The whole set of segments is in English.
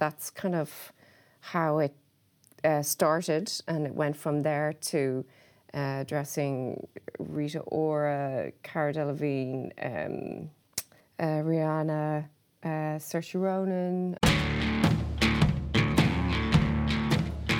that's kind of how it started, and it went from there to dressing Rita Ora, Cara Delevingne, Rihanna, Saoirse Ronan.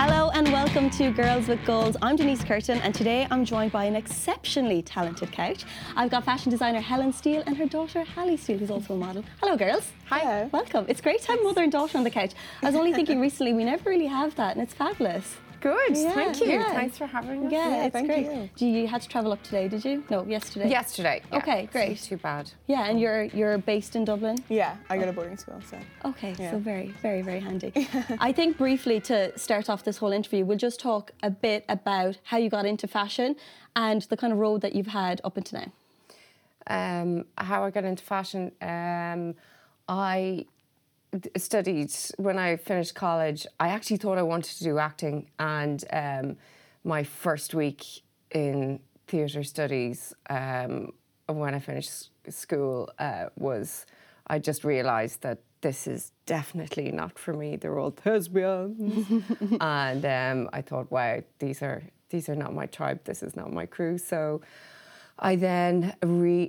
Hello and welcome to Girls with Goals. I'm Denise Curtin, and today I'm joined by an exceptionally talented couch. I've got fashion designer Helen Steele and her daughter Hallie Steele, who's also a model. Hello, girls. Hi. Hello. Welcome. It's great to have mother and daughter on the couch. I was only thinking recently, we never really have that, and it's fabulous. Good, yeah, thank you. Yeah. Thanks for having us. Yeah, it's great. You had to travel up today, did you? No, yesterday. Yesterday. Yeah. Okay, great. It's not too bad. Yeah, and you're based in Dublin? Yeah, I go to boarding school, so. Okay, yeah. So very, very, very handy. I think briefly to start off this whole interview, we'll just talk a bit about how you got into fashion and the kind of road that you've had up until now. How I got into fashion, I studied when I finished college. I actually thought I wanted to do acting, and my first week in theatre studies when I finished school was I just realised that this is definitely not for me. They're all thespians, and I thought, wow, these are not my tribe. This is not my crew. So I then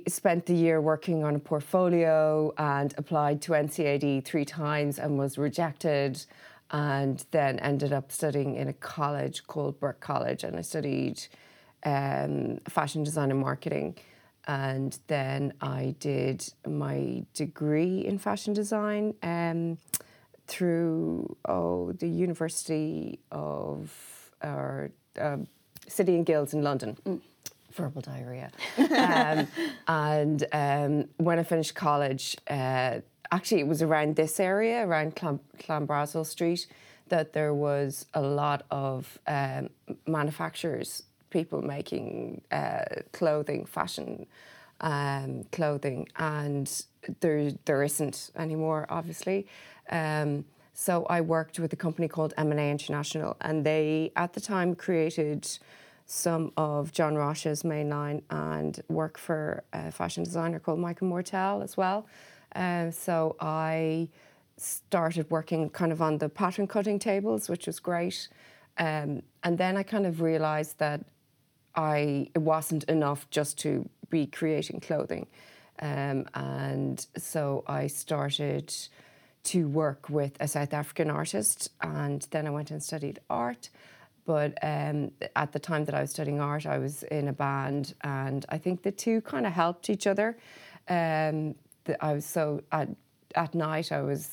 spent the year working on a portfolio and applied to NCAD 3 times and was rejected, and then ended up studying in a college called Burke College, and I studied fashion design and marketing, and then I did my degree in fashion design through the University of City and Guilds in London. Mm. Verbal diarrhea. When I finished college, actually it was around this area, around Clanbrassil Street, that there was a lot of manufacturers, people making clothing, fashion clothing, and there isn't anymore, obviously. So I worked with a company called M&A International, and they, at the time, created some of John Rocha's main line and work for a fashion designer called Michael Mortel as well. So I started working kind of on the pattern cutting tables, which was great. And then I kind of realised that it wasn't enough just to be creating clothing. And so I started to work with a South African artist, and then I went and studied art. But at the time that I was studying art, I was in a band, and I think the two kind of helped each other. At night I was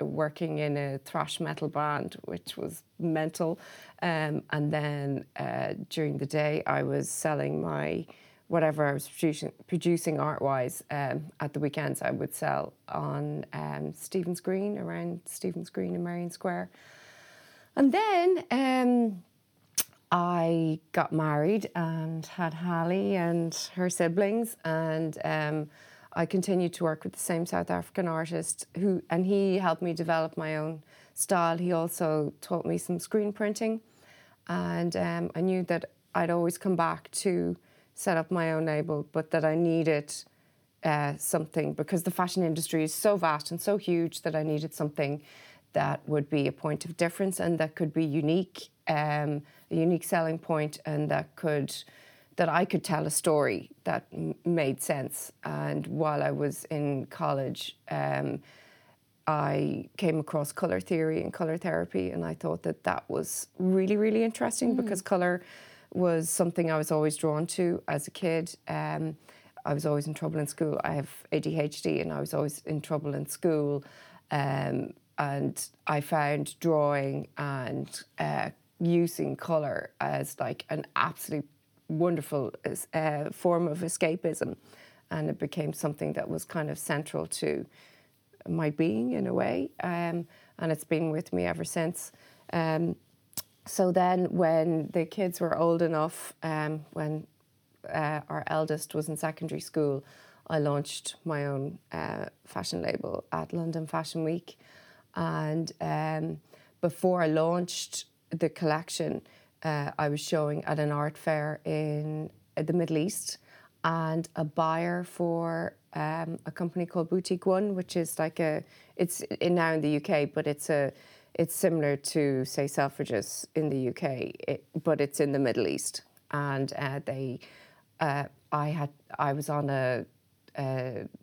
working in a thrash metal band, which was mental, and then during the day I was selling my whatever I was producing art-wise. At the weekends I would sell on Stephen's Green, around Stephen's Green in Merrion Square. And then I got married and had Hallie and her siblings, and I continued to work with the same South African artist, and he helped me develop my own style. He also taught me some screen printing, and I knew that I'd always come back to set up my own label, but that I needed something, because the fashion industry is so vast and so huge that I needed something that would be a point of difference and that could be unique, a unique selling point, and that I could tell a story that made sense. And while I was in college, I came across colour theory and colour therapy, and I thought that was really, really interesting because colour was something I was always drawn to as a kid. I was always in trouble in school. I have ADHD, and I was always in trouble in school. And I found drawing and using colour as like an absolute wonderful form of escapism. And it became something that was kind of central to my being in a way. And it's been with me ever since. So then when the kids were old enough, when our eldest was in secondary school, I launched my own fashion label at London Fashion Week. And before I launched the collection, I was showing at an art fair in the Middle East, and a buyer for a company called Boutique One, which is like it's now in the UK, but it's similar to, say, Selfridges in the UK, but it's in the Middle East. And I was on in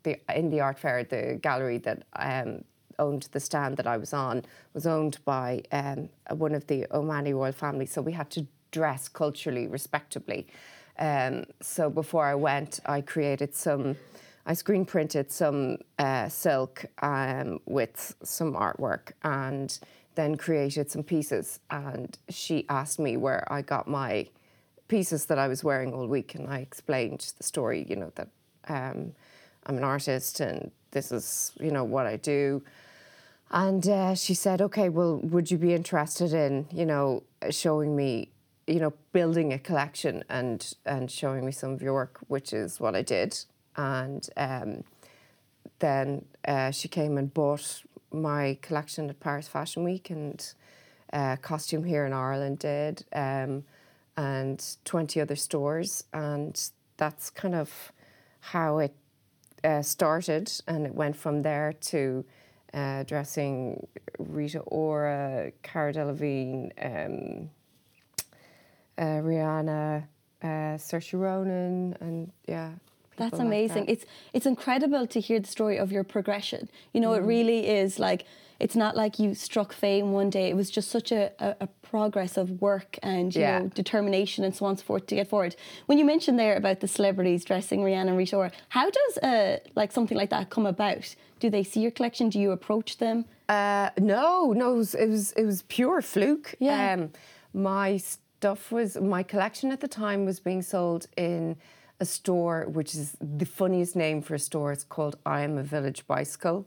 the art fair, the gallery that owned the stand that I was on was owned by one of the Omani royal families, so we had to dress culturally respectably. So before I went, I screen printed some silk with some artwork and then created some pieces. And she asked me where I got my pieces that I was wearing all week, and I explained the story, you know, that I'm an artist and this is, you know, what I do. And she said, okay, well, would you be interested in, you know, showing me, you know, building a collection and showing me some of your work, which is what I did. And then she came and bought my collection at Paris Fashion Week, and Costume here in Ireland did, and 20 other stores. And that's kind of how it started, and it went from there to dressing Rita Ora, Cara Delevingne, Rihanna, Saoirse Ronan, and yeah. That's amazing. Like that. It's incredible to hear the story of your progression. You know, It really is like, it's not like you struck fame one day. It was just such a progress of work and, you know, determination and so on and so forth to get forward. When you mentioned there about the celebrities dressing Rihanna and Rita Ora, how does like something like that come about? Do they see your collection? Do you approach them? No. It was pure fluke. Yeah. My collection at the time was being sold in a store which is the funniest name for a store. It's called I Am a Village Bicycle.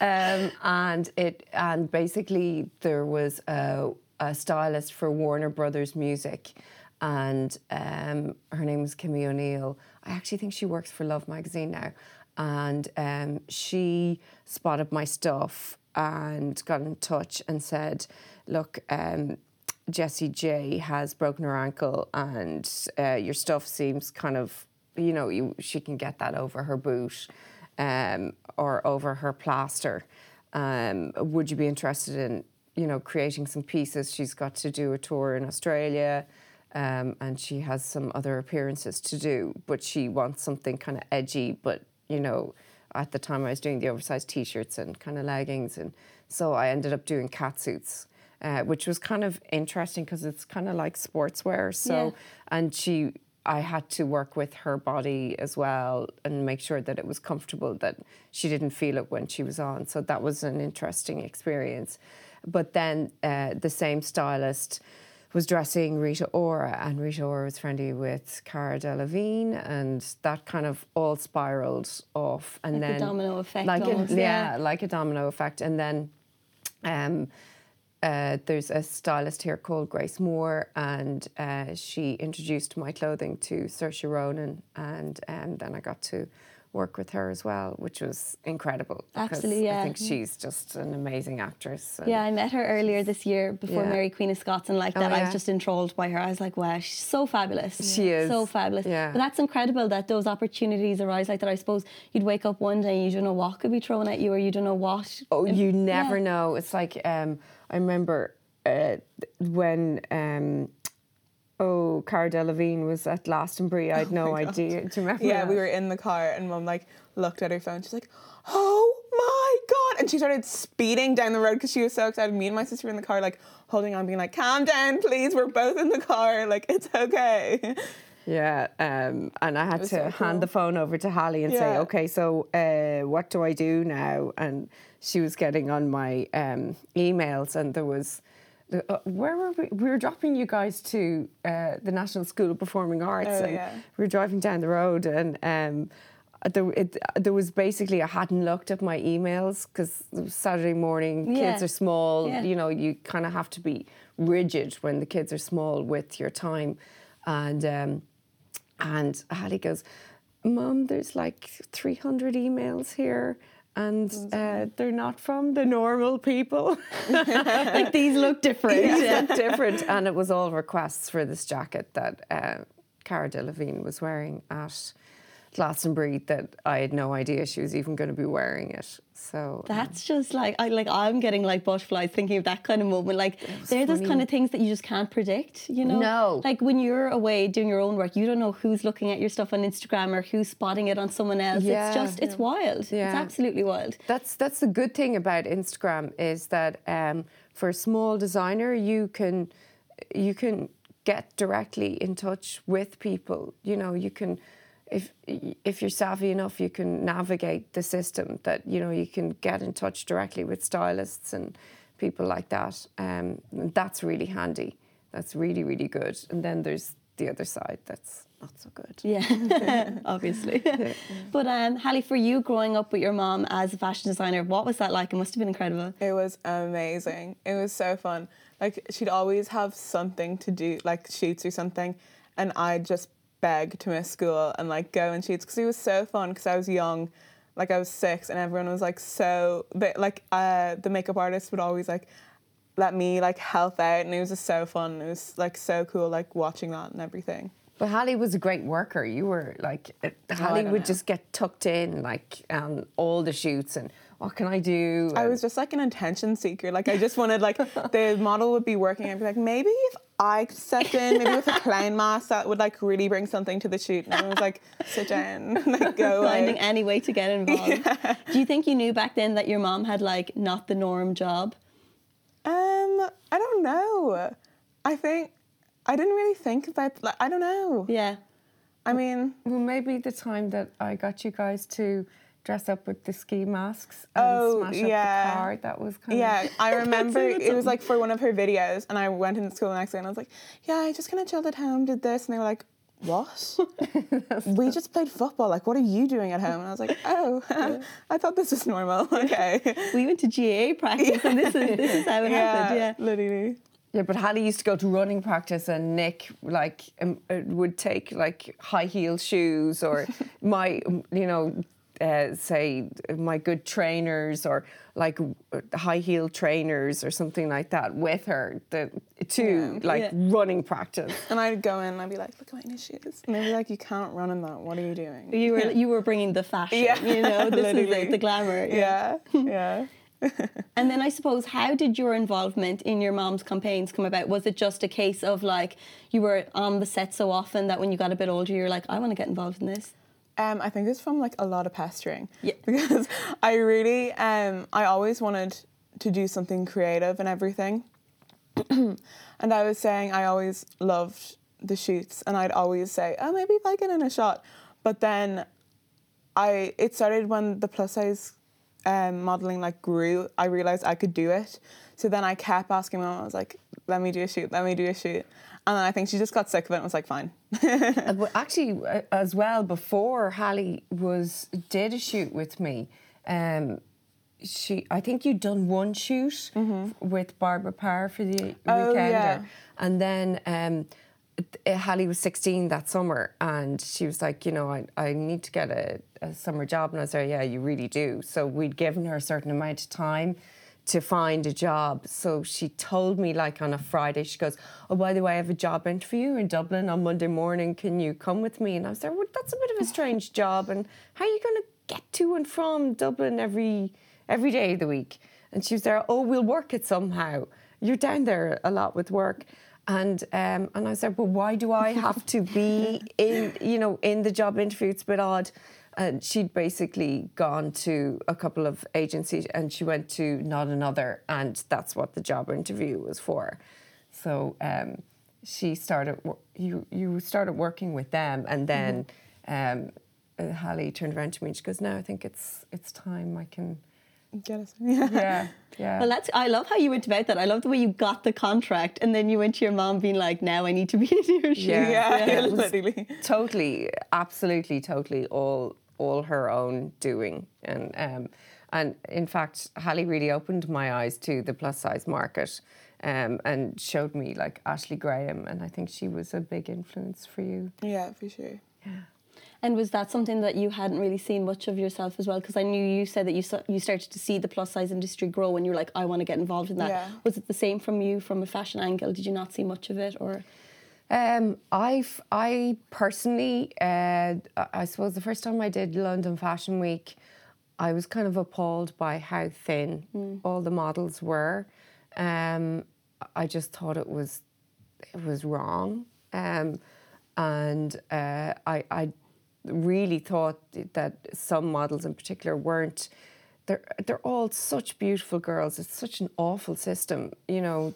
And basically there was a stylist for Warner Brothers Music, and her name was Kimmy O'Neill. I actually think she works for Love magazine now. And she spotted my stuff and got in touch and said, look, Jessie J has broken her ankle, and your stuff seems kind of, you know, she can get that over her boot or over her plaster. Would you be interested in, you know, creating some pieces? She's got to do a tour in Australia, and she has some other appearances to do, but she wants something kind of edgy. But, you know, at the time I was doing the oversized T-shirts and kind of leggings, and so I ended up doing catsuits. Which was kind of interesting because it's kind of like sportswear. So, and I had to work with her body as well and make sure that it was comfortable, that she didn't feel it when she was on. So that was an interesting experience. But then the same stylist was dressing Rita Ora, and Rita Ora was friendly with Cara Delevingne, and that kind of all spiraled off. And then a domino effect. Like a domino effect. And then there's a stylist here called Grace Moore, and she introduced my clothing to Saoirse Ronan, and then I got to work with her as well, which was incredible. Absolutely, yeah. I think she's just an amazing actress. Yeah, I met her earlier this year before Mary Queen of Scots, and like that, I was just enthralled by her. I was like, wow, she's so fabulous. Yeah. She is. So fabulous. Yeah. But that's incredible that those opportunities arise like that. I suppose you'd wake up one day and you don't know what could be thrown at you, or you don't know what. Oh, you never know. It's like, I remember when... Cara Delevingne was at Glastonbury. I had no idea. Do you remember? Yeah, that? We were in the car, and Mum like looked at her phone. She's like, "Oh my god!" And she started speeding down the road because she was so excited. Me and my sister were in the car, like holding on, being like, "Calm down, please. We're both in the car. Like, it's okay." Yeah, and I had to hand the phone over to Hallie and say, "Okay, so what do I do now?" And she was getting on my emails, and there was. Where were we? We were dropping you guys to the National School of Performing Arts, and we were driving down the road, and there was basically I hadn't looked at my emails because it was Saturday morning. Kids are small, you know. You kind of have to be rigid when the kids are small with your time, and Hallie goes, "Mum, there's like 300 emails here." And they're not from the normal people. Like, these look different. And it was all requests for this jacket that Cara Delevingne was wearing at Glastonbury that I had no idea she was even going to be wearing it. So that's just like, I'm getting like butterflies thinking of that kind of moment. Like they're those kind of things that you just can't predict, you know? No. Like when you're away doing your own work, you don't know who's looking at your stuff on Instagram or who's spotting it on someone else. Yeah. It's just, it's wild. Yeah. It's absolutely wild. That's the good thing about Instagram is that for a small designer, you can get directly in touch with people. You know, you can, if you're savvy enough, you can navigate the system that, you know, you can get in touch directly with stylists and people like that. And that's really handy. That's really, really good. And then there's the other side that's not so good. Yeah, obviously. Yeah. But Hallie, for you growing up with your mom as a fashion designer, what was that like? It must have been incredible. It was amazing. It was so fun. Like she'd always have something to do, like shoots or something. And I'd just beg to miss school and like go and shoots because it was so fun because I was young, like I was 6 and everyone was like so, but like the makeup artist would always like let me like help out and it was just so fun. It was like so cool like watching that and everything. But Hallie was a great worker. You were like, Hallie would just get tucked in like all the shoots and what can I do? I was just like an attention seeker. Like I just wanted like the model would be working. I'd be like, maybe if I could step in, maybe with a clown mask that would like really bring something to the shoot. And I was like, sit down, like go away. Finding any way to get involved. Yeah. Do you think you knew back then that your mom had like not the norm job? I don't know. I think I didn't really think about. Like, I don't know. Yeah. I mean, well, maybe the time that I got you guys to dress up with the ski masks and smash up the car. That was kind of... Yeah, I remember it was like for one of her videos and I went into school the next day and I was like, yeah, I just kind of chilled at home, did this. And they were like, what? We just played football. Like, what are you doing at home? And I was like, oh, I thought this was normal. Okay. We went to GA practice and this is how it happened. Yeah, literally. Yeah, but Hallie used to go to running practice and Nick, like, would take, like, high heel shoes or my, you know... say my good trainers or like high heel trainers or something like that with her running practice. And I'd go in and I'd be like, look at my new shoes. And they'd be like, you can't run in that. What are you doing? You were bringing the fashion, you know, this is like the glamour. Yeah. And then I suppose, how did your involvement in your mom's campaigns come about? Was it just a case of like, you were on the set so often that when you got a bit older, you were like, I want to get involved in this? I think it's from like a lot of pestering. Yeah. Because I really, I always wanted to do something creative and everything. And I was saying I always loved the shoots and I'd always say, oh, maybe if I get in a shot. But then it started when the plus size modelling like grew. I realised I could do it. So then I kept asking my mom, I was like, let me do a shoot. And then I think she just got sick of it and was like, fine. Actually, as well, before Hallie did a shoot with me, I think you'd done one shoot with Barbara Parr for the Weekender. Yeah. And then Hallie was 16 that summer and she was like, you know, I need to get a summer job. And I said, yeah, you really do. So we'd given her a certain amount of time to find a job. So she told me like on a Friday, she goes, oh, by the way, I have a job interview in Dublin on Monday morning. Can you come with me? And I was like, well, that's a bit of a strange job. And how are you going to get to and from Dublin every day of the week? And she was there, oh, we'll work it somehow. You're down there a lot with work. And I said, well, why do I have to be in the job interview? It's a bit odd. And she'd basically gone to a couple of agencies and she went to Not Another, and that's what the job interview was for. So she started, you started working with them, and then Hallie turned around to me and she goes, no, I think it's time I can... Get us. Yeah. Well, I love how you went about that. I love the way you got the contract and then you went to your mom being like, now I need to be in your shoes. Yeah. Literally. Totally, absolutely, totally all her own doing. And in fact, Hallie really opened my eyes to the plus size market and showed me like Ashley Graham, and I think she was a big influence for you. Yeah, for sure. Yeah. And was that something that you hadn't really seen much of yourself as well? Because I knew you said that you started to see the plus size industry grow and you were like, I want to get involved in that. Yeah. Was it the same from you from a fashion angle? Did you not see much of it? or I suppose the first time I did London Fashion Week, I was kind of appalled by how thin all the models were. I just thought it was wrong, and I really thought that some models in particular weren't. They're all such beautiful girls. It's such an awful system, you know.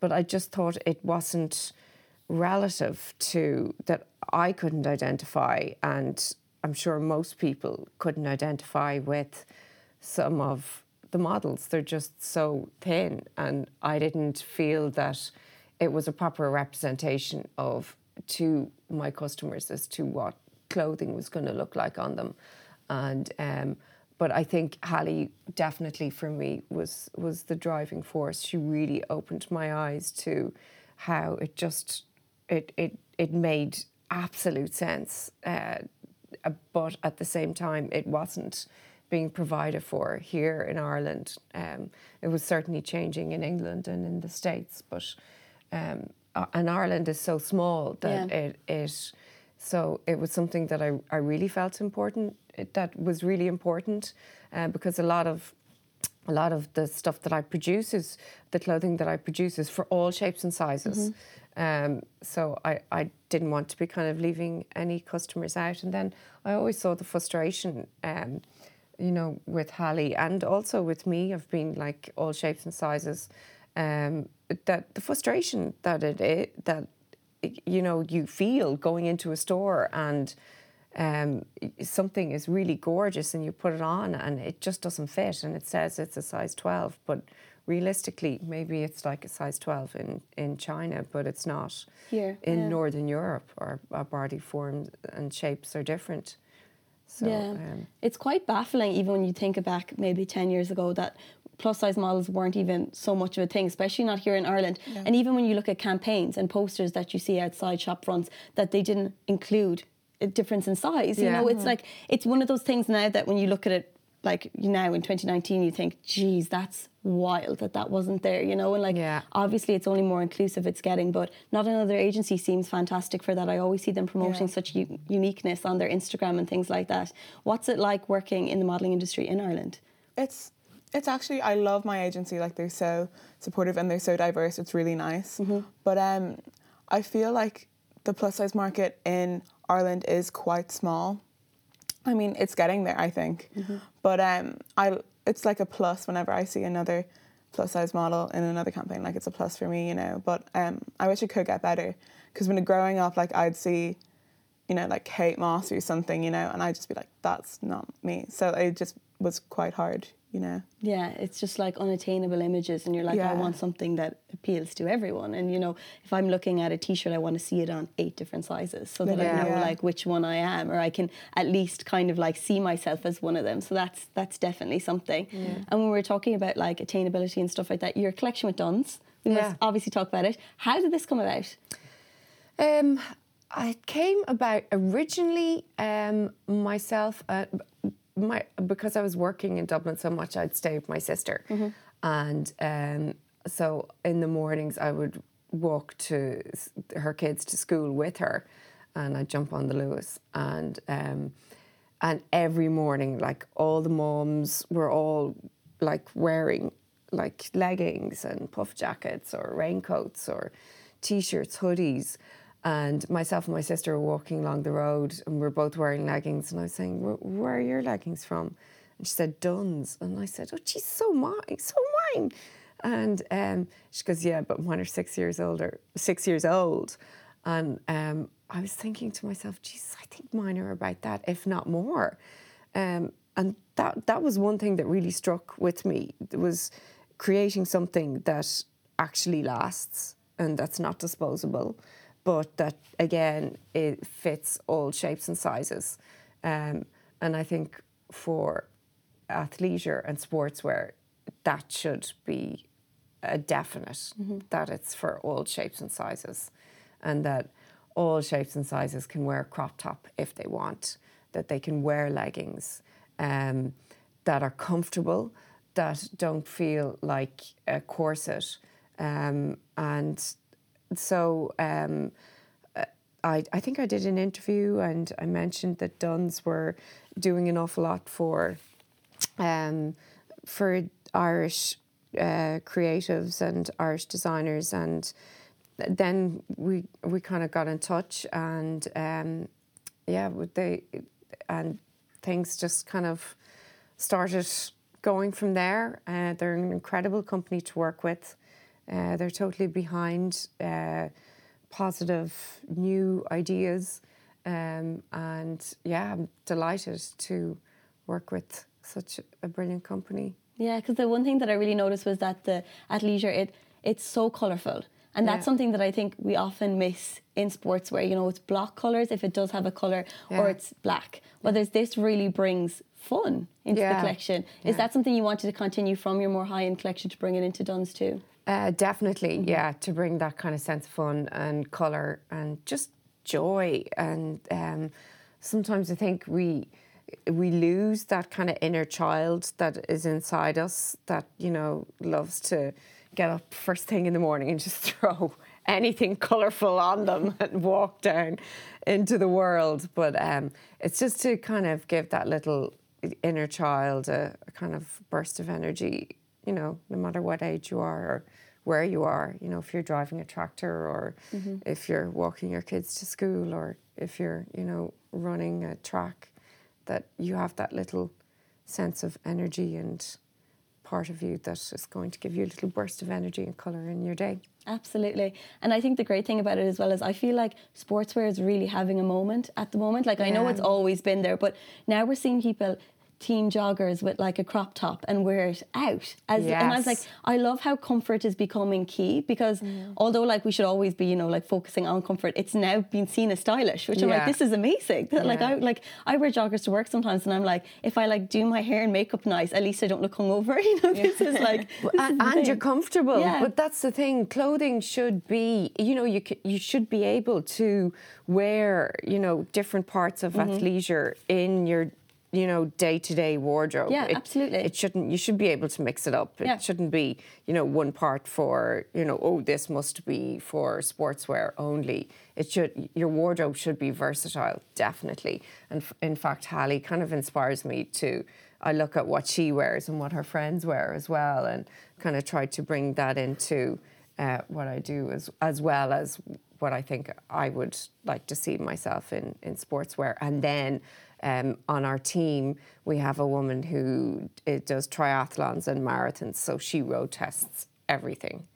But I just thought it wasn't relative to that. I couldn't identify, and I'm sure most people couldn't identify with some of the models. They're just so thin, and I didn't feel that it was a proper representation of to my customers as to what clothing was going to look like on them. And but I think Hallie definitely for me was the driving force. She really opened my eyes to how it made absolute sense, but at the same time it wasn't being provided for here in Ireland. It was certainly changing in England and in the States, but and Ireland is so small that it was something that I really felt important. That was really important, because a lot of the stuff that I produce is the clothing that I produce is for all shapes and sizes. Mm-hmm. So I didn't want to be kind of leaving any customers out. And then I always saw the frustration. You know, with Hallie and also with me, I've been like all shapes and sizes, that the frustration that you know, you feel going into a store and something is really gorgeous and you put it on and it just doesn't fit and it says it's a size 12, but realistically maybe it's like a size 12 in China, but it's not here in Northern Europe. Our body forms and shapes are different. So, it's quite baffling even when you think back maybe 10 years ago that plus size models weren't even so much of a thing, especially not here in Ireland. Yeah. And even when you look at campaigns and posters that you see outside shop fronts, that they didn't include a difference in size. You know, it's like, it's one of those things now that when you look at it, like now in 2019, you think, geez, that's wild that wasn't there, you know? And like, obviously it's only more inclusive it's getting, but not another agency seems fantastic for that. I always see them promoting such uniqueness on their Instagram and things like that. What's it like working in the modelling industry in Ireland? It's actually, I love my agency. Like, they're so supportive and they're so diverse. It's really nice. Mm-hmm. But I feel like the plus size market in Ireland is quite small. I mean, it's getting there, I think. Mm-hmm. But it's like a plus whenever I see another plus size model in another campaign. Like, it's a plus for me, you know. But I wish it could get better, because when growing up, like, I'd see, you know, like Kate Moss or something, you know, and I'd just be like, that's not me. So it just was quite hard, you know. Yeah, it's just like unattainable images, and you're like, I want something that appeals to everyone. And, you know, if I'm looking at a T-shirt, I want to see it on 8 different sizes so that I know like which one I am, or I can at least kind of like see myself as one of them. So that's definitely something. Yeah. And when we're talking about like attainability and stuff like that, your collection with Dunnes, we must obviously talk about it. How did this come about? It came about originally myself... because I was working in Dublin so much, I'd stay with my sister. Mm-hmm. And so in the mornings I would walk to her kids to school with her, and I'd jump on the Lewis. And every morning, like, all the moms were all like wearing like leggings and puff jackets or raincoats or T-shirts, hoodies. And myself and my sister were walking along the road, and we were both wearing leggings. And I was saying, where are your leggings from? And she said, Dunnes. And I said, oh, geez, so mine. And she goes, yeah, but mine are 6 years old. And I was thinking to myself, geez, I think mine are about that, if not more. And that was one thing that really struck with me. It was creating something that actually lasts and that's not disposable, but that, again, it fits all shapes and sizes. And I think for athleisure and sportswear, that should be a definite, that it's for all shapes and sizes, and that all shapes and sizes can wear a crop top if they want, that they can wear leggings that are comfortable, that don't feel like a corset, and So I think I did an interview and I mentioned that Dunnes were doing an awful lot for Irish creatives and Irish designers, and then we kind of got in touch, and things just kind of started going from there. They're an incredible company to work with. They're totally behind positive new ideas, and yeah, I'm delighted to work with such a brilliant company. Yeah, because the one thing that I really noticed was that the athleisure, it's so colourful. And that's something that I think we often miss in sports, where, you know, it's block colours if it does have a colour, or it's black. Whereas this really brings fun into the collection. Is that something you wanted to continue from your more high-end collection to bring it into Dunnes too? Definitely, yeah, to bring that kind of sense of fun and colour and just joy. And sometimes I think we lose that kind of inner child that is inside us that, you know, loves to get up first thing in the morning and just throw anything colourful on them and walk down into the world. But it's just to kind of give that little inner child a kind of burst of energy, you know, no matter what age you are or where you are, you know, if you're driving a tractor or if you're walking your kids to school or if you're, you know, running a track, that you have that little sense of energy and part of you that is going to give you a little burst of energy and colour in your day. Absolutely. And I think the great thing about it as well is I feel like sportswear is really having a moment at the moment. Like, I know it's always been there, but now we're seeing people, teen joggers with like a crop top and wear it out. And I was like, I love how comfort is becoming key, because although like we should always be, you know, like focusing on comfort, it's now been seen as stylish, which I'm like, this is amazing. Like I wear joggers to work sometimes, and I'm like, if I like do my hair and makeup nice, at least I don't look hungover. You know, this is like, and you're comfortable. Yeah. But that's the thing. Clothing should be, you know, you should be able to wear, you know, different parts of athleisure in your, you know, day-to-day wardrobe. Yeah, absolutely. It shouldn't. You should be able to mix it up. It shouldn't be, you know, one part for, you know, oh, this must be for sportswear only. It should. Your wardrobe should be versatile, definitely. And in fact, Hallie kind of inspires me to. I look at what she wears and what her friends wear as well, and kind of try to bring that into what I do as well as what I think I would like to see myself in sportswear, and then. On our team, we have a woman who does triathlons and marathons, so she road tests everything,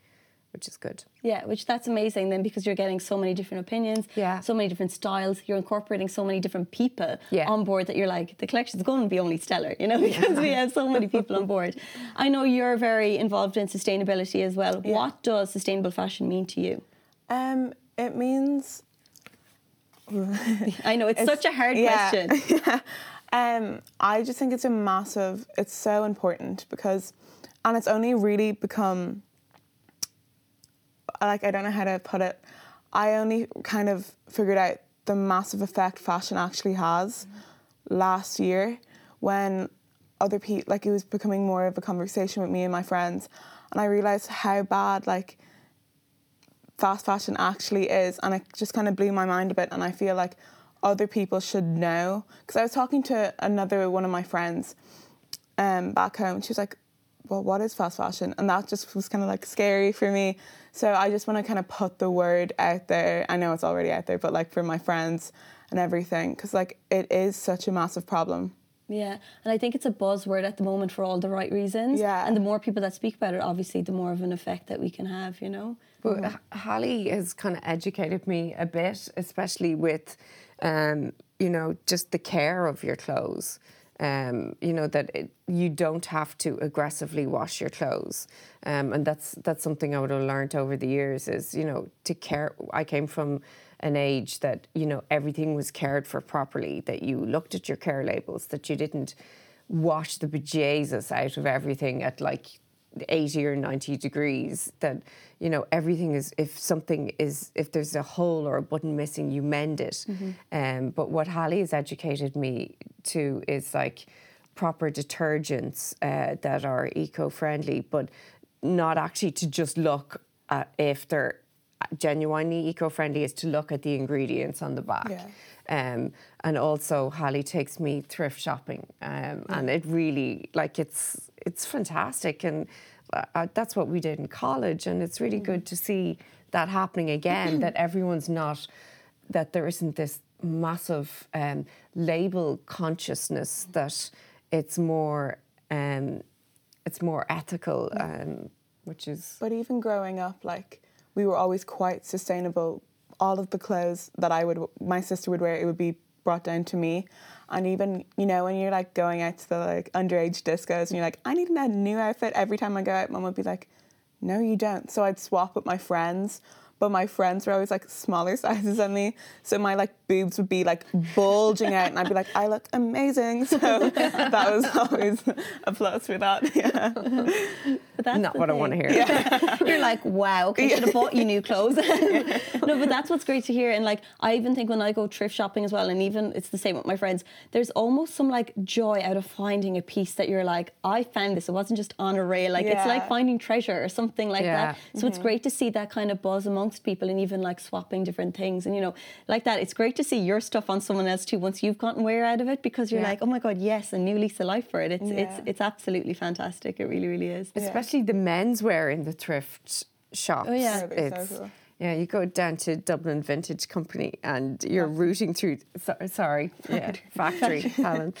which is good. Yeah, which that's amazing then, because you're getting so many different opinions, so many different styles. You're incorporating so many different people on board that you're like, the collection's going to be only stellar, you know, because we have so many people on board. I know you're very involved in sustainability as well. Yeah. What does sustainable fashion mean to you? It means... I know it's such a hard question. I just think it's it's so important, because, and it's only really become, like, I don't know how to put it, I only kind of figured out the massive effect fashion actually has last year, when other people, like, it was becoming more of a conversation with me and my friends, and I realised how bad, like, fast fashion actually is, and it just kind of blew my mind a bit, and I feel like other people should know, because I was talking to another one of my friends back home, she was like, well, what is fast fashion? And that just was kind of like scary for me, so I just want to kind of put the word out there. I know it's already out there, but like for my friends and everything, because like it is such a massive problem. Yeah, and I think it's a buzzword at the moment for all the right reasons. Yeah. And the more people that speak about it, obviously, the more of an effect that we can have, you know. But Hallie has kind of educated me a bit, especially with, you know, just the care of your clothes. You know, that you don't have to aggressively wash your clothes. And that's something I would have learned over the years is, you know, to care. I came from an age that, you know, everything was cared for properly, that you looked at your care labels, that you didn't wash the bejesus out of everything at like 80 or 90 degrees, that, you know, everything is, if there's a hole or a button missing, you mend it. But what Hallie has educated me to is like proper detergents that are eco-friendly, but not actually to just look at if they're genuinely eco-friendly is to look at the ingredients on the back. Yeah. And also Hallie takes me thrift shopping, and it really, like, it's fantastic, and that's what we did in college, and it's really good to see that happening again, that everyone's not, that there isn't this massive label consciousness, that it's more ethical, which is... But even growing up, like, we were always quite sustainable. All of the clothes that my sister would wear, it would be brought down to me. And even, you know, when you're like going out to the like underage discos and you're like, I need a new outfit every time I go out, Mum would be like, no, you don't. So I'd swap with my friends, but my friends were always like smaller sizes than me. So my like boobs would be like bulging out and I'd be like, I look amazing. So that was always a plus for that. Yeah. But that's not what thing I want to hear. Yeah. You're like, wow, okay, should have bought you new clothes. No, but that's what's great to hear. And like, I even think when I go thrift shopping as well, and even it's the same with my friends, there's almost some like joy out of finding a piece that you're like, I found this. It wasn't just on a rail. Like, it's like finding treasure or something like that. So it's great to see that kind of buzz amongst people, and even like swapping different things, and you know, like that, it's great to see your stuff on someone else too once you've gotten wear out of it, because you're like, oh my god, yes, a new lease of life for it. It's absolutely fantastic. It really, really is. Especially the menswear in the thrift shops. Oh yeah, it's so cool. Yeah, you go down to Dublin Vintage Company and you're rooting through, factory, Helen,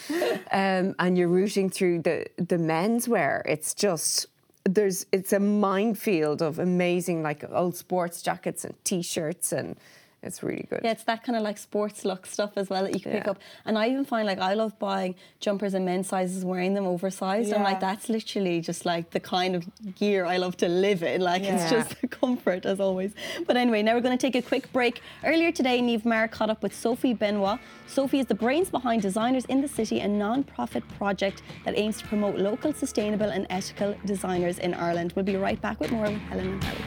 and you're rooting through the menswear. It's just, it's a minefield of amazing, like, old sports jackets and T-shirts, and it's really good. Yeah, it's that kind of like sports look stuff as well that you can pick up. And I even find, like, I love buying jumpers in men's sizes, wearing them oversized. Yeah. I'm like, that's literally just like the kind of gear I love to live in. Like, it's just the comfort as always. But anyway, now we're going to take a quick break. Earlier today, Niamh Maher caught up with Sophie Benoit. Sophie is the brains behind Designers in the City, a non-profit project that aims to promote local, sustainable and ethical designers in Ireland. We'll be right back with more with Helen and Hallie.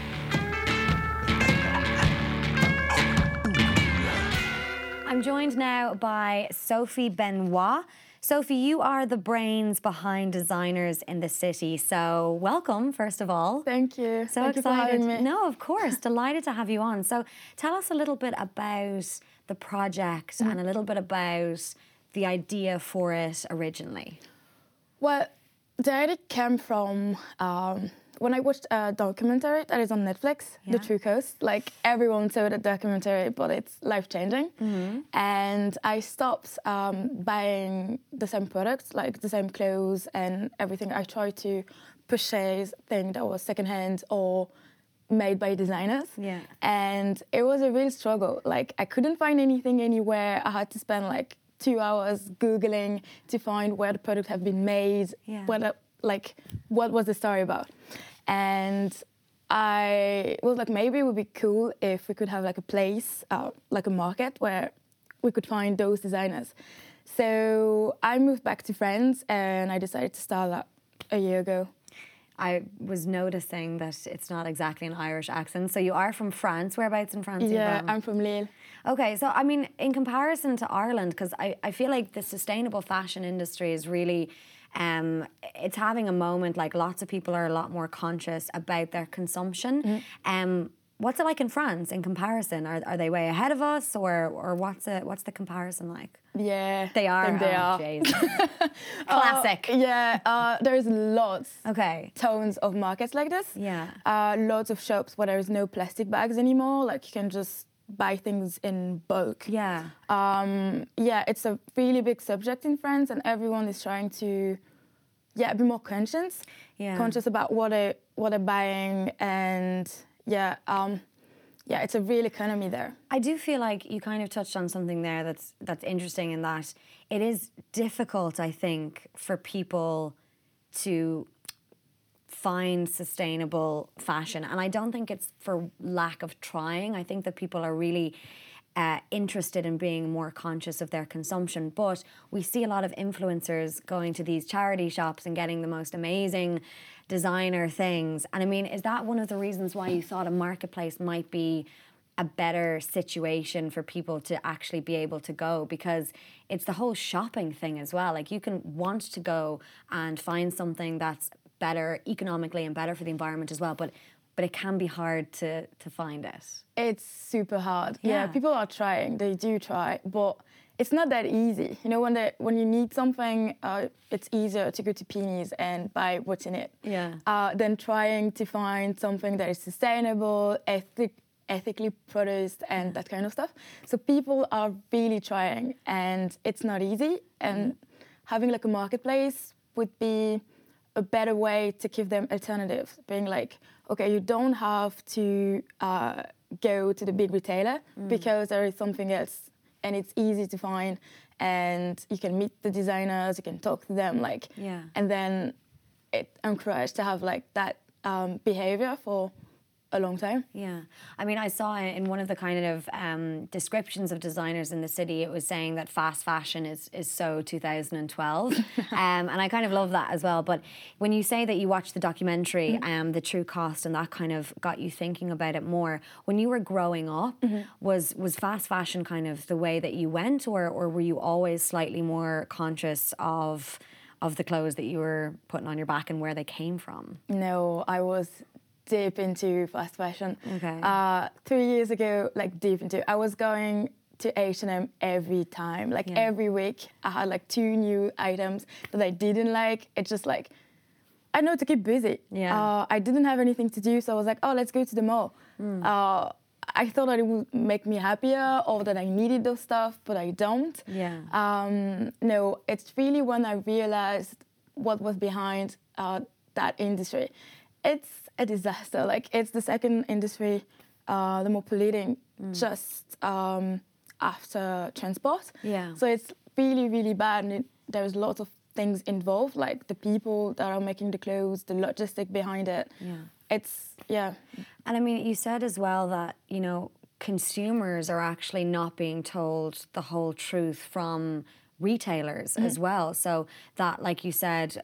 I'm joined now by Sophie Benoit. Sophie, you are the brains behind Designers in the City. So welcome, first of all. Thank you. So Thank excited. You for having me. No, of course. Delighted to have you on. So tell us a little bit about the project and a little bit about the idea for it originally. Well, the idea came from when I watched a documentary that is on Netflix, The True Cost. Like, everyone saw that documentary, but it's life-changing. Mm-hmm. And I stopped buying the same products, like the same clothes and everything. I tried to purchase things that was secondhand or made by designers. Yeah. And it was a real struggle. Like, I couldn't find anything anywhere. I had to spend like 2 hours Googling to find where the products have been made, what was the story about. And I was like, maybe it would be cool if we could have like a place, like a market where we could find those designers. So I moved back to France and I decided to start that a year ago. I was noticing that it's not exactly an Irish accent. So you are from France. Whereabouts in France? Yeah, I'm from Lille. Okay, so I mean, in comparison to Ireland, because I feel like the sustainable fashion industry is really... it's having a moment, like lots of people are a lot more conscious about their consumption. Mm-hmm. What's it like in France in comparison? Are they way ahead of us, or what's the comparison like? Yeah. They are. Jesus. Classic. Yeah, there's lots. Okay. Tons of markets like this. Yeah. Lots of shops where there's no plastic bags anymore. Like, you can just buy things in bulk. Yeah. It's a really big subject in France, and everyone is trying to be more conscious about what they're buying, and it's a real economy there. I do feel like you kind of touched on something there that's interesting, in that it is difficult, I think, for people to find sustainable fashion. And I don't think it's for lack of trying. I think that people are really interested in being more conscious of their consumption. But we see a lot of influencers going to these charity shops and getting the most amazing designer things. And I mean, is that one of the reasons why you thought a marketplace might be a better situation for people to actually be able to go? Because it's the whole shopping thing as well. Like, you can want to go and find something that's better economically and better for the environment as well, but but it can be hard to find it. It's super hard. Yeah, people are trying. They do try, but it's not that easy. You know, when you need something, it's easier to go to Peonies and buy what's in it. Yeah. Than trying to find something that is sustainable, ethically produced, and that kind of stuff. So people are really trying, and it's not easy. And having like a marketplace would be a better way to give them alternatives, being like, okay, you don't have to go to the big retailer because there is something else and it's easy to find, and you can meet the designers, you can talk to them, like, and then it encouraged to have like that behavior for a long time. Yeah. I mean, I saw in one of the kind of descriptions of Designers in the City, it was saying that fast fashion is so 2012. And I kind of love that as well. But when you say that you watched the documentary, The True Cost, and that kind of got you thinking about it more, when you were growing up, was fast fashion kind of the way that you went, or were you always slightly more conscious of the clothes that you were putting on your back and where they came from? No, I was deep into fast fashion. Okay. 3 years ago, like deep into, I was going to H&M every time, like every week. I had like two new items that I didn't like. It's just like, I know, to keep busy. Yeah. I didn't have anything to do, so I was like, oh, let's go to the mall. I thought that it would make me happier or that I needed those stuff, but I don't. Yeah. No, it's really when I realized what was behind that industry. It's a disaster. Like, it's the second industry, the more polluting, just after transport. Yeah. So it's really, really bad. And there's lots of things involved, like the people that are making the clothes, the logistic behind it. Yeah. It's, yeah. And I mean, you said as well that, you know, consumers are actually not being told the whole truth from retailers as well. So that, like you said,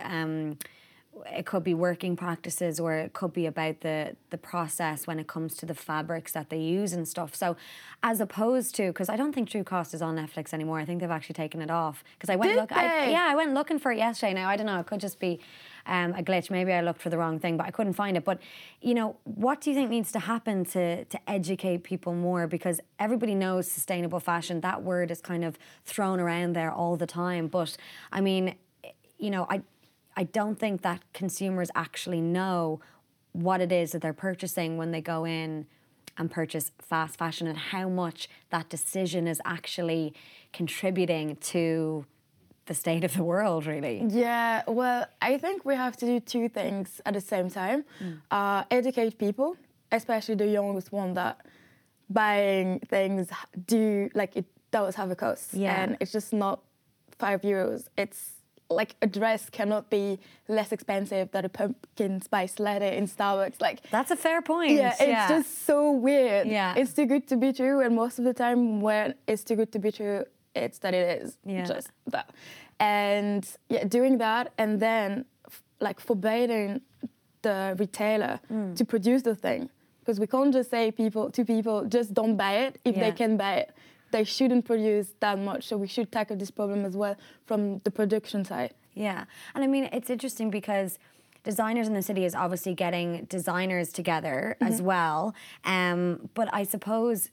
it could be working practices, or it could be about the process when it comes to the fabrics that they use and stuff. So as opposed to, because I don't think True Cost is on Netflix anymore. I think they've actually taken it off. Because I went I went looking for it yesterday. Now, I don't know, it could just be a glitch. Maybe I looked for the wrong thing, but I couldn't find it. But, you know, what do you think needs to happen to educate people more? Because everybody knows sustainable fashion. That word is kind of thrown around there all the time. But, I mean, you know, I don't think that consumers actually know what it is that they're purchasing when they go in and purchase fast fashion, and how much that decision is actually contributing to the state of the world, really. Yeah, well, I think we have to do two things at the same time. Educate people, especially the youngest one, that buying things it does have a cost. Yeah. And it's just not €5. It's like, a dress cannot be less expensive than a pumpkin spice latte in Starbucks. Like, that's a fair point. Yeah, it's just so weird. Yeah. It's too good to be true, and most of the time when it's too good to be true, it's that it is. Yeah. Just that. And yeah, doing that, and then like forbidding the retailer to produce the thing. Because we can't just say to people, just don't buy it if they can buy it. They shouldn't produce that much, so we should tackle this problem as well from the production side. Yeah, and I mean, it's interesting because Designers in the City is obviously getting designers together as well, but I suppose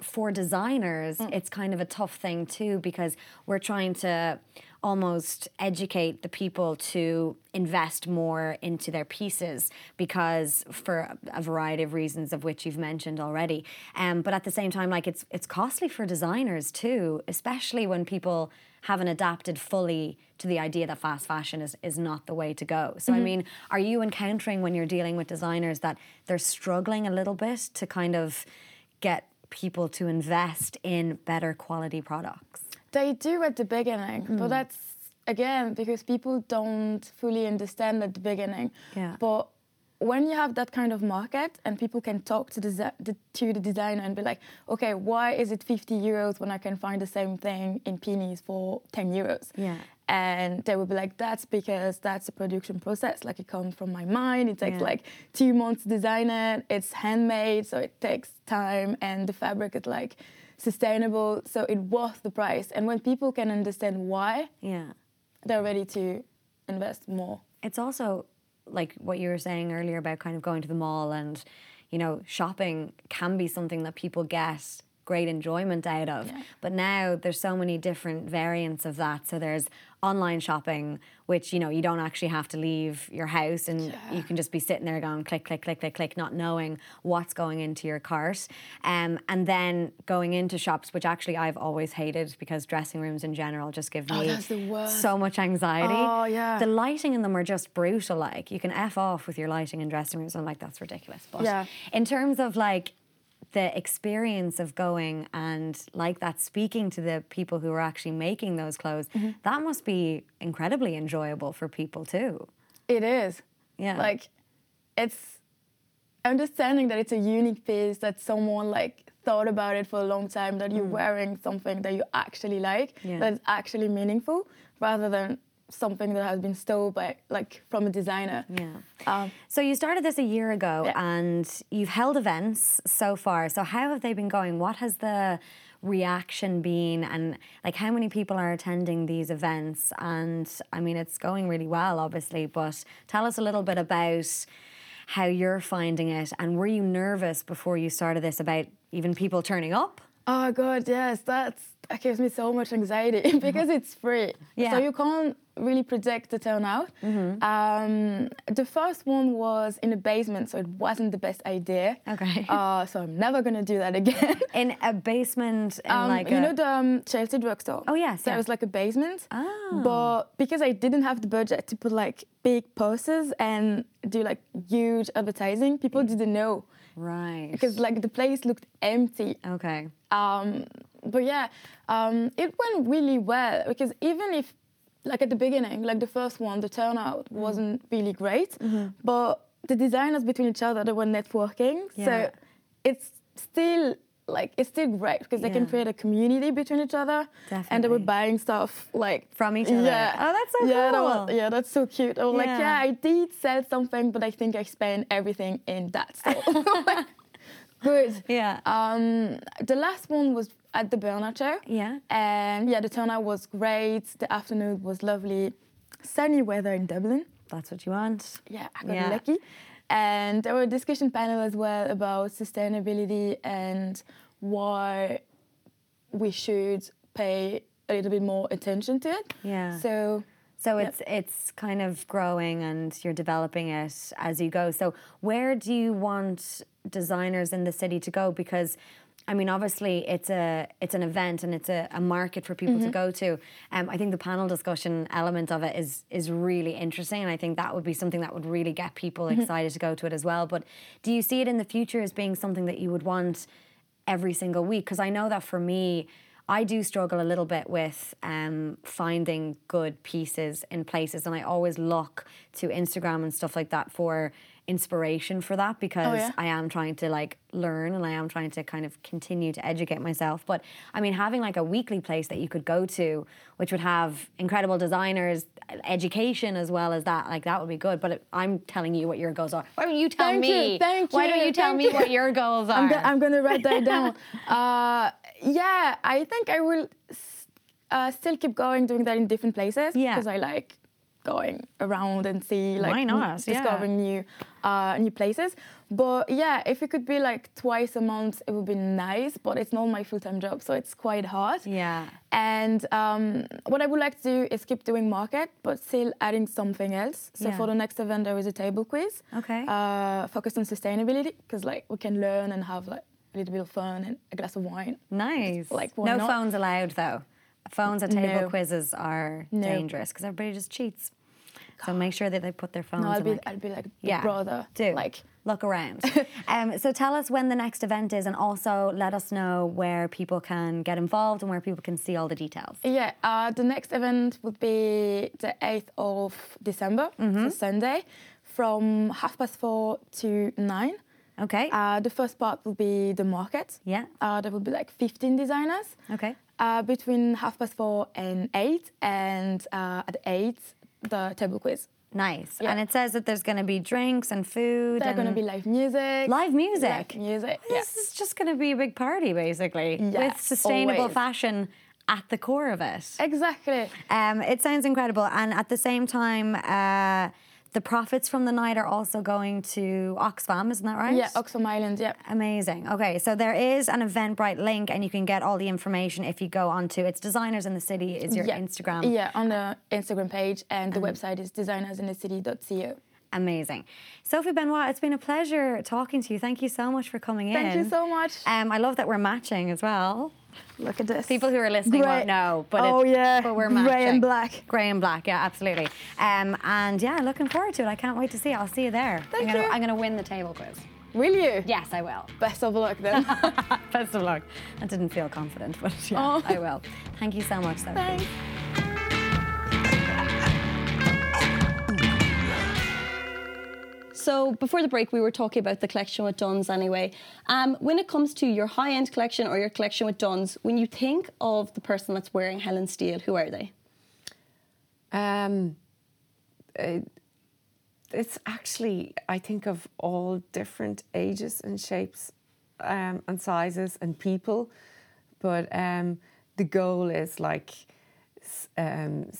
for designers, it's kind of a tough thing too, because we're trying to almost educate the people to invest more into their pieces, because for a variety of reasons of which you've mentioned already. But at the same time, like, it's costly for designers too, especially when people haven't adapted fully to the idea that fast fashion is not the way to go. So, I mean, are you encountering when you're dealing with designers that they're struggling a little bit to kind of get people to invest in better quality products? They do at the beginning, but that's, again, because people don't fully understand at the beginning. Yeah. But when you have that kind of market and people can talk to the designer and be like, okay, why is it €50 when I can find the same thing in Peonies for €10? Yeah. And they will be like, that's because that's a production process. Like, it comes from my mind. It takes like 2 months to design it. It's handmade, so it takes time, and the fabric is like sustainable, so it worth the price. And when people can understand why, they're ready to invest more. It's also like what you were saying earlier about kind of going to the mall and, you know, shopping can be something that people get great enjoyment out of. Yeah. But now there's so many different variants of that. So there's online shopping, which, you know, you don't actually have to leave your house and you can just be sitting there going click, click, click, click, click, not knowing what's going into your cart. And then going into shops, which actually I've always hated because dressing rooms in general just give me so much anxiety. Oh, yeah. The lighting in them are just brutal. Like, you can F off with your lighting in dressing rooms. I'm like, that's ridiculous. But in terms of like, the experience of going and like that, speaking to the people who are actually making those clothes, that must be incredibly enjoyable for people too. It is. Yeah. Like, it's understanding that it's a unique piece that someone like thought about it for a long time, that you're wearing something that you actually like, that's actually meaningful, rather than something that has been stolen by, like, from a designer. So you started this a year ago and you've held events so far. So how have they been going? What has the reaction been, and like how many people are attending these events? And I mean, it's going really well, obviously, but tell us a little bit about how you're finding it, and were you nervous before you started this about even people turning up? Oh God, yes, that gives me so much anxiety because it's free. Yeah. So you can't really predict the turnout. The first one was in a basement, so it wasn't the best idea. Okay. So I'm never going to do that again. In a basement? In like you know the Chelsea drugstore? Oh, yes. So it was like a basement. Oh. But because I didn't have the budget to put like big posters and do like huge advertising, people didn't know. Right. Because like the place looked empty. Okay. But yeah, it went really well, because even if, like at the beginning, like the first one, the turnout wasn't really great, but the designers between each other, they were networking. So it's still like, it's still great because they can create a community between each other. Definitely. And they were buying stuff like from each other. Yeah. Oh, that's so cool. That's so cute. I was like, yeah, I did sell something, but I think I spent everything in that store. Good. Yeah. The last one was at the Burner Chair. Yeah. And yeah, the turnout was great. The afternoon was lovely. Sunny weather in Dublin. That's what you want. Yeah, I got lucky. And there were a discussion panel as well about sustainability and why we should pay a little bit more attention to it. Yeah. So it's kind of growing and you're developing it as you go. So where do you want designers in the city to go? Because, I mean, obviously it's an event and it's a market for people to go to. I think the panel discussion element of it is really interesting, and I think that would be something that would really get people excited to go to it as well. But do you see it in the future as being something that you would want every single week? Because I know that for me, I do struggle a little bit with finding good pieces in places, and I always look to Instagram and stuff like that for inspiration for that, because I am trying to like learn and I am trying to kind of continue to educate myself. But I mean, having like a weekly place that you could go to, which would have incredible designers, education as well as that, like that would be good. But I'm telling you what your goals are. Why don't you tell me? Thank you. Why don't you tell me what your goals are? I'm going to write that down. Yeah, I think I will still keep going, doing that in different places, because I like going around and see, like, discovering new places. But yeah, if it could be like twice a month, it would be nice, but it's not my full-time job, so it's quite hard. Yeah. And what I would like to do is keep doing market, but still adding something else. So for the next event, there is a table quiz. Okay. Focused on sustainability, because like we can learn and have like a little bit of fun and a glass of wine. Nice. Like, why not? Phones allowed though. Phones at table quizzes are dangerous because everybody just cheats. God. So make sure that they put their phones. No, I'll be like brother. Do like look around. So tell us when the next event is, and also let us know where people can get involved and where people can see all the details. Yeah, the next event would be the 8th of December, so Sunday, from 4:30 to 9:00. Okay. The first part will be the market. Yeah. There will be like 15 designers. Okay. Between 4:30 and 8:00, and at 8:00, the table quiz. Nice. Yeah. And it says that there's going to be drinks and food. There's going to be live music. Yeah. This is just going to be a big party, basically, with sustainable fashion at the core of it. Exactly. It sounds incredible. And at the same time, The profits from the night are also going to Oxfam, isn't that right? Yeah, Oxfam Island, yeah. Amazing. Okay, so there is an Eventbrite link and you can get all the information if you go onto, it's Designers in the City is your Instagram. Yeah, on the Instagram page, and the website is designersinthecity.co. Amazing. Sophie Benoit, it's been a pleasure talking to you. Thank you so much for coming in. Thank you so much. I love that we're matching as well. Look at this. People who are listening won't know, but but we're matching. Grey and black. Grey and black, yeah, absolutely. And yeah, looking forward to it. I can't wait to see it. I'll see you there. Thank you. I'm going to win the table quiz. Will you? Yes, I will. Best of luck then. Best of luck. I didn't feel confident, but yeah, I will. Thank you so much, Sophie. Thanks. So before the break, we were talking about the collection with Dunnes anyway. When it comes to your high-end collection or your collection with Dunnes, when you think of the person that's wearing Helen Steele, who are they? It's actually, I think of all different ages and shapes and sizes and people. But the goal is like, Helen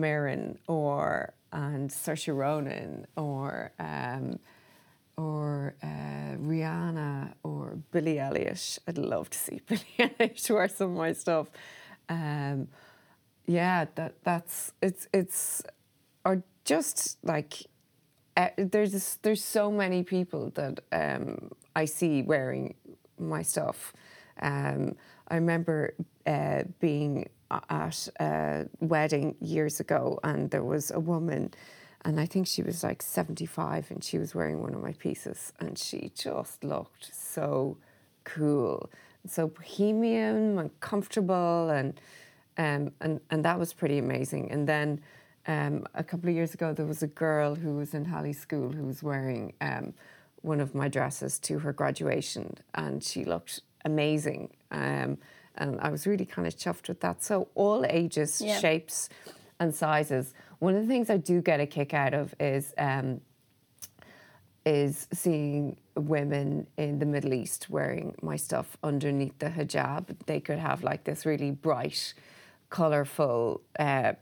Mirren and Saoirse Ronan or Rihanna or Billie Eilish. I'd love to see Billie Eilish wear some of my stuff. There's so many people that I see wearing my stuff. I remember being at a wedding years ago, and there was a woman, and I think she was like 75, and she was wearing one of my pieces, and she just looked so cool, so bohemian and comfortable, and that was pretty amazing. And then a couple of years ago, there was a girl who was in Hallie's school who was wearing one of my dresses to her graduation, and she looked amazing. And I was really kind of chuffed with that. So all ages, shapes and sizes. One of the things I do get a kick out of is seeing women in the Middle East wearing my stuff underneath the hijab. They could have like this really bright, colourful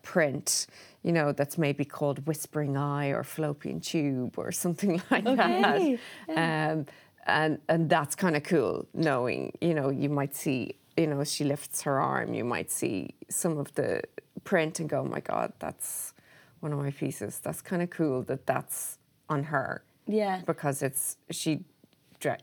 print, you know, that's maybe called Whispering Eye or Fallopian Tube or something like that. Yeah. And that's kind of cool, knowing, you know, you might see... You know, she lifts her arm, you might see some of the print and go, oh my God, that's one of my pieces. That's kind of cool that's on her. Yeah. Because she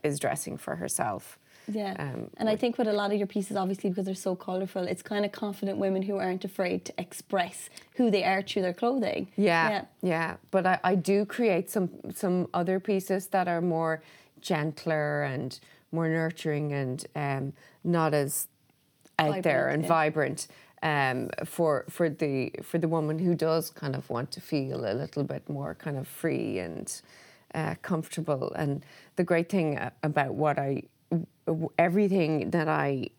is dressing for herself. Yeah. And I think with a lot of your pieces, obviously, because they're so colourful, it's kind of confident women who aren't afraid to express who they are through their clothing. Yeah. But I do create some other pieces that are more gentler and more nurturing and not as out there and vibrant for the woman who does kind of want to feel a little bit more kind of free and comfortable. And the great thing about everything that I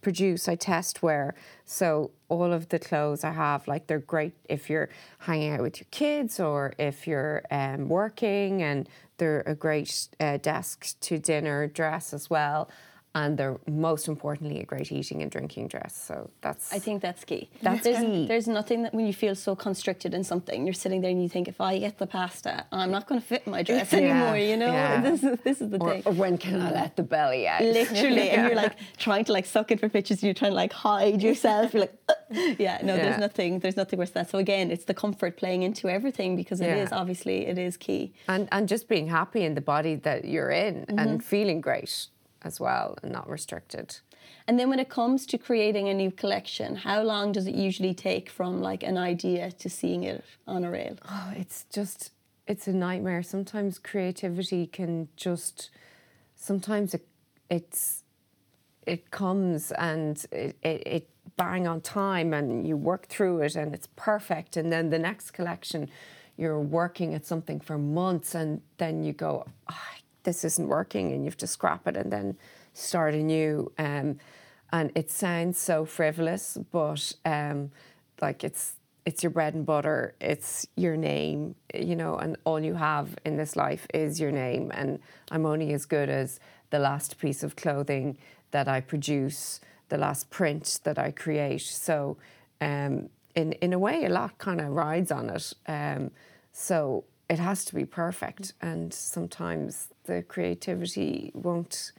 produce, I test wear. So all of the clothes I have, like, they're great if you're hanging out with your kids or if you're working, and they're a great desk to dinner dress as well. And they're, most importantly, a great eating and drinking dress. So I think that's key. There's nothing that when you feel so constricted in something, you're sitting there and you think, if I get the pasta, I'm not going to fit my dress anymore, you know? Yeah. This is the thing. Or when can I let the belly out? Literally. And you're like trying to like suck it for pictures and you're trying to like hide yourself. You're like, There's nothing worse than that. So again, it's the comfort playing into everything, because it is key. And just being happy in the body that you're in and feeling great as well, and not restricted. And then when it comes to creating a new collection, how long does it usually take from like an idea to seeing it on a rail? Oh, it's a nightmare. Sometimes creativity can just, sometimes it comes and it bang on time and you work through it and it's perfect. And then the next collection, you're working at something for months and then you go, this isn't working, and you have to scrap it and then start anew. And it sounds so frivolous, but it's your bread and butter. It's your name, you know, and all you have in this life is your name. And I'm only as good as the last piece of clothing that I produce, the last print that I create. So in a way, a lot kind of rides on it. So it has to be perfect. And sometimes the creativity won't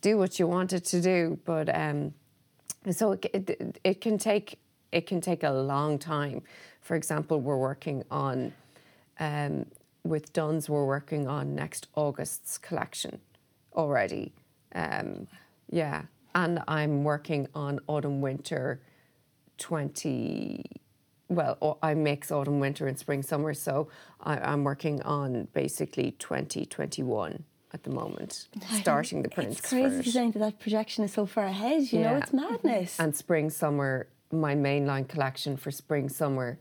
do what you want it to do. But so it can take a long time. For example, we're working on, with Dunnes, we're working on next August's collection already. Yeah. And I'm working on autumn winter 20. Well, I mix autumn winter and spring summer, so I'm working on basically 2021 at the moment, starting the prints. It's crazy to think that projection is so far ahead. You know, it's madness. And spring summer, my mainline collection for spring summer,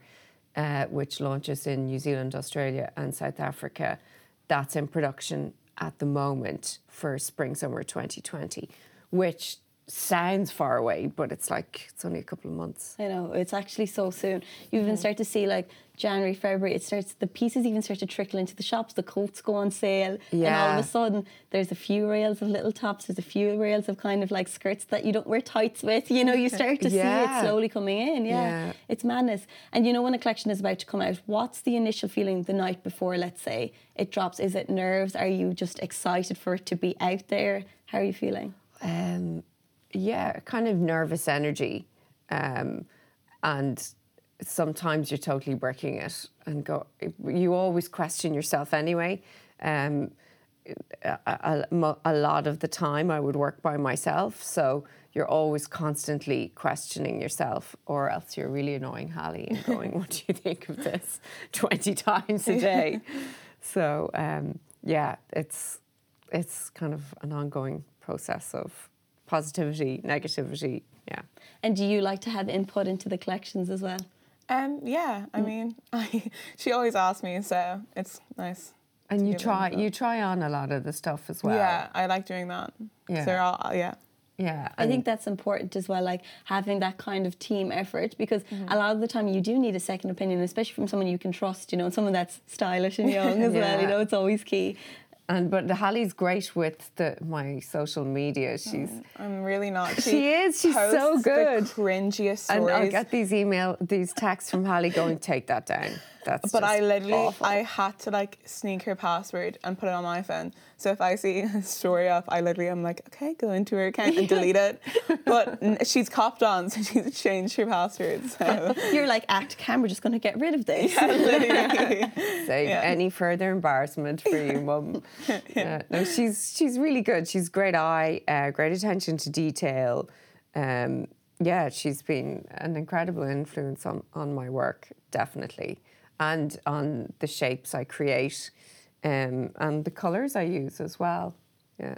which launches in New Zealand, Australia, and South Africa, that's in production at the moment for spring summer 2020, which sounds far away, but it's like it's only a couple of months. I know, it's actually so soon. You even start to see like January, February, the pieces even start to trickle into the shops, the coats go on sale, and all of a sudden there's a few rails of little tops, there's a few rails of kind of like skirts that you don't wear tights with, you know, you start to see it slowly coming in. It's madness. And you know, when a collection is about to come out, what's the initial feeling the night before, let's say, it drops? Is it nerves? Are you just excited for it to be out there? How are you feeling? Yeah, kind of nervous energy, and sometimes you're totally breaking it and go. You always question yourself anyway. A lot of the time, I would work by myself, so you're always constantly questioning yourself, or else you're really annoying Hallie and going, "What do you think of this?" 20 times a day. So it's kind of an ongoing process of positivity, negativity, yeah. And do you like to have input into the collections as well? She always asks me, so it's nice. And you try on a lot of the stuff as well. Yeah, I like doing that. Yeah. They're all, yeah, I think that's important as well, like having that kind of team effort, because a lot of the time you do need a second opinion, especially from someone you can trust, you know, someone that's stylish and young as well, you know, it's always key. But Hallie's great with my social media. I'm really not. She is. She's so good. The cringiest stories. And I get these texts from Hallie going, "Take that down." That's. But I literally, awful. I had to like sneak her password and put it on my phone. So if I see a story up, I literally am like, okay, go into her account and delete it. But she's copped on, so she's changed her password. So you're like, we're just going to get rid of this. Yeah, literally. Save any further embarrassment for you, Mum. No, she's really good. She's great eye, great attention to detail. She's been an incredible influence on my work, definitely, and on the shapes I create, and the colours I use as well. Yeah.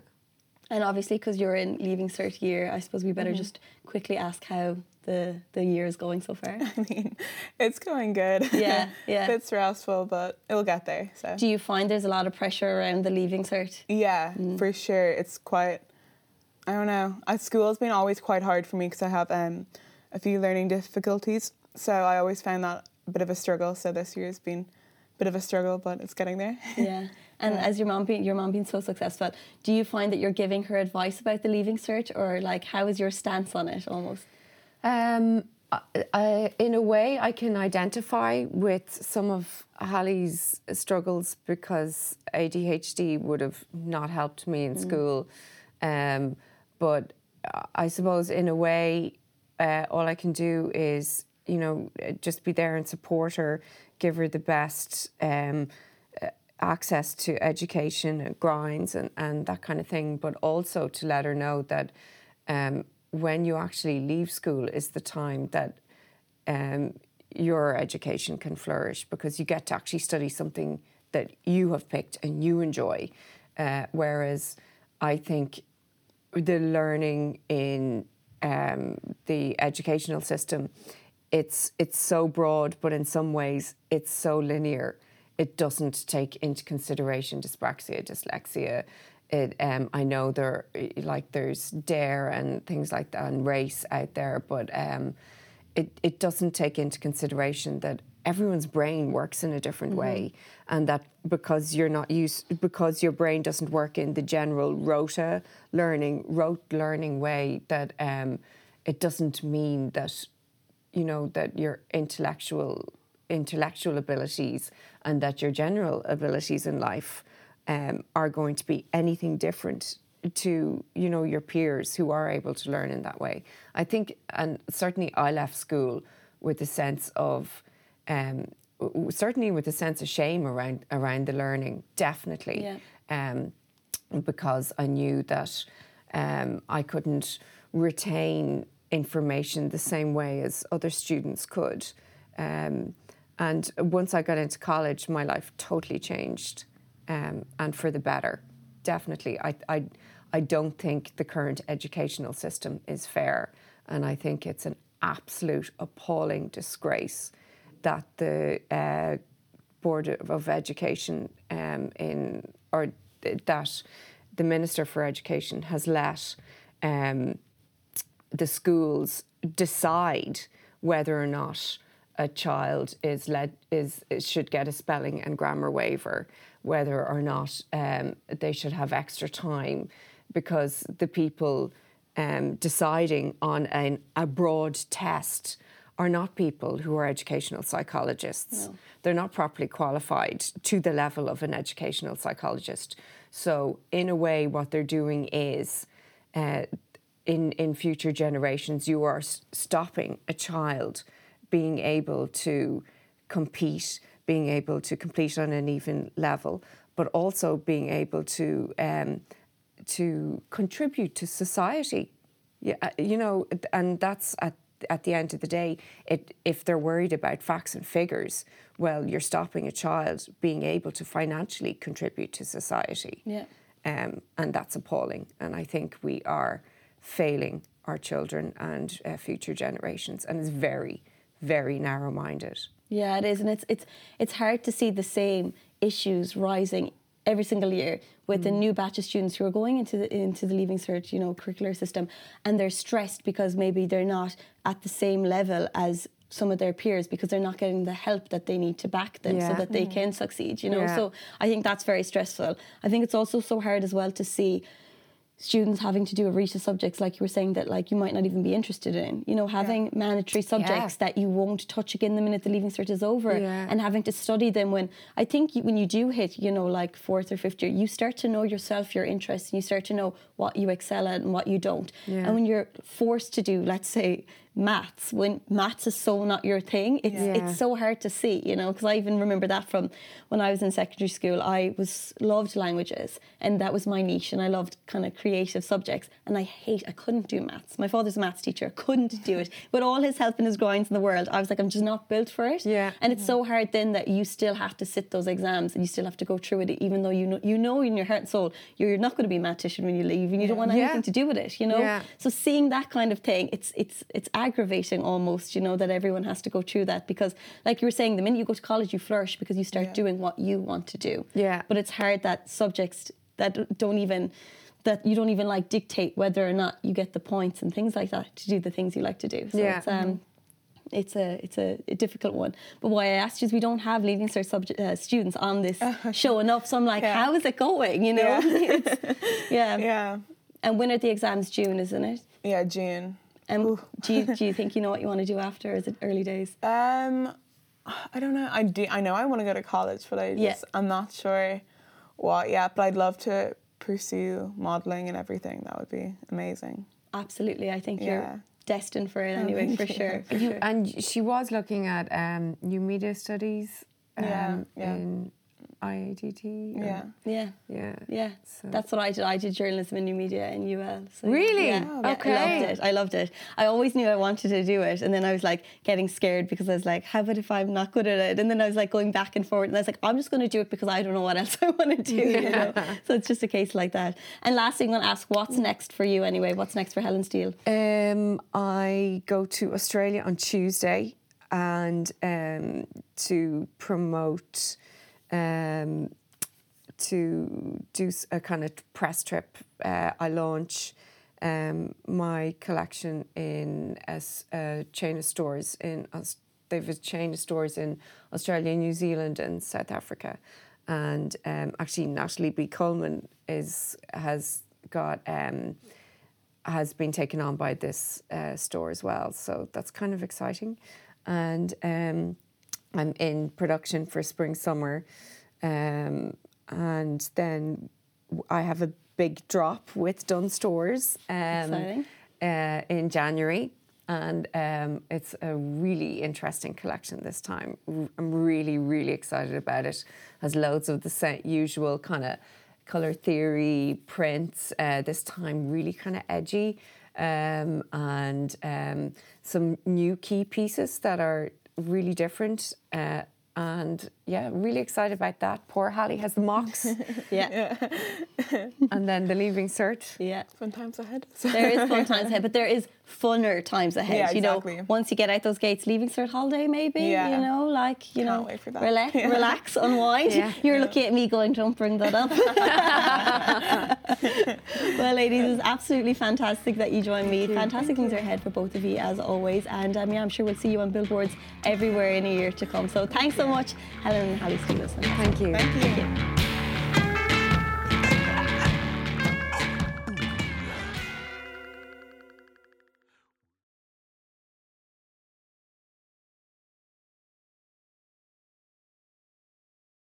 And obviously, because you're in Leaving Cert year, I suppose we better just quickly ask how the year is going so far. I mean, it's going good. Yeah. It's stressful, but it'll get there. So. Do you find there's a lot of pressure around the Leaving Cert? Yeah, for sure. It's quite, I don't know. School's been always quite hard for me because I have a few learning difficulties. So I always found that a bit of a struggle. So this year's been a bit of a struggle, but it's getting there. Yeah. And as your mom being so successful, do you find that you're giving her advice about the Leaving Cert, or like how is your stance on it almost? In a way, I can identify with some of Hallie's struggles because ADHD would have not helped me in school. But I suppose in a way, all I can do is, you know, just be there and support her, give her the best access to education and grinds and that kind of thing. But also to let her know that when you actually leave school is the time that your education can flourish, because you get to actually study something that you have picked and you enjoy. Whereas I think the learning in the educational system, it's so broad, but in some ways it's so linear. It doesn't take into consideration dyspraxia, dyslexia. I know there's DARE and things like that and race out there, but it doesn't take into consideration that everyone's brain works in a different way, and that because your brain doesn't work in the general rote learning way, that it doesn't mean that you know, that your intellectual abilities and that your general abilities in life are going to be anything different to, you know, your peers who are able to learn in that way. I think, and certainly I left school with a sense of, certainly with a sense of shame around the learning, definitely. Yeah. Because I knew that I couldn't retain information the same way as other students could. And once I got into college, my life totally changed, and for the better, definitely. I don't think the current educational system is fair, and I think it's an absolute appalling disgrace that the Board of Education that the Minister for Education has let the schools decide whether or not a child should get a spelling and grammar waiver, whether or not they should have extra time, because the people deciding on a broad test are not people who are educational psychologists. No. They're not properly qualified to the level of an educational psychologist. So in a way, what they're doing is, in future generations, you are stopping a child being able to compete, being able to compete on an even level, but also being able to contribute to society. Yeah, you know, and that's at the end of the day, if they're worried about facts and figures, well, you're stopping a child being able to financially contribute to society. Yeah. And that's appalling. And I think we are failing our children and future generations. And it's very, very narrow-minded. Yeah, it is. And it's hard to see the same issues rising every single year with a new batch of students who are going into the Leaving Cert, you know, curricular system, and they're stressed because maybe they're not at the same level as some of their peers because they're not getting the help that they need to back them so that they can succeed, you know. Yeah. So I think that's very stressful. I think it's also so hard as well to see students having to do a reach of subjects, like you were saying, that like you might not even be interested in, you know, having mandatory subjects that you won't touch again the minute the Leaving Cert is over, and having to study them when, I think when you do hit, you know, like fourth or fifth year, you start to know yourself, your interests, and you start to know what you excel at and what you don't. Yeah. And when you're forced to do, let's say, maths, when maths is so not your thing, it's so hard to see, you know, because I even remember that from when I was in secondary school. I loved languages, and that was my niche, and I loved kind of creative subjects, and I couldn't do maths. My father's a maths teacher, couldn't do it with all his help and his grinds in the world. I was like, I'm just not built for it. Yeah. And it's so hard then that you still have to sit those exams and you still have to go through it, even though you know in your heart and soul you're not going to be a mathematician when you leave, and you don't want anything to do with it, you know. Yeah. So seeing that kind of thing, it's aggravating almost, you know, that everyone has to go through that, because like you were saying, the minute you go to college you flourish because you start doing what you want to do, but it's hard that subjects that you don't even like dictate whether or not you get the points and things like that to do the things you like to do. So it's a difficult one. But why I asked you is we don't have Leaving Cert students on this show enough, so I'm like, how is it going, you know? And when are the exams? June, isn't it? June. Do you think you know what you want to do after, or is it early days? I don't know. I know I want to go to college, but I'm not sure what yet. But I'd love to pursue modelling and everything. That would be amazing. Absolutely. I think you're destined for it anyway, for sure. And she was looking at new media studies in IADT. So that's what I did. I did journalism and new media in UL. So really? Okay. I loved it. I always knew I wanted to do it, and then I was like getting scared because I was like, how about if I'm not good at it? And then I was like going back and forth, and I was like, I'm just going to do it because I don't know what else I want to do. You know? So it's just a case like that. And lastly, I'm going to ask, what's next for you anyway? What's next for Helen Steele? I go to Australia on Tuesday, and to promote. To do a kind of press trip, I launch my collection in a chain of stores in. They have a chain of stores in Australia, New Zealand, and South Africa, and actually Natalie B. Coleman has got has been taken on by this store as well. So that's kind of exciting. And I'm in production for spring, summer. And then I have a big drop with Dunnes Stores in January. And it's a really interesting collection this time. I'm really, really excited about it. Has loads of the usual kind of colour theory prints, this time really kind of edgy, and some new key pieces that are really different. And yeah, really excited about that. Poor Hallie has the mocks. Yeah. And then the Leaving Cert. Yeah. Fun times ahead. There is fun times ahead, but there is funner times ahead. Yeah, exactly. You know, once you get out those gates, Leaving Cert holiday maybe, yeah. You know, like, you can't know, wait for that. Relax, unwind. Yeah. You're looking at me going, don't bring that up. Well, ladies, it's absolutely fantastic that you joined me. Fantastic things are ahead for both of you as always. And yeah, I'm sure we'll see you on billboards everywhere in a year to come. So thanks so much, Helen and Hallie Steele. Thank you. Thank you.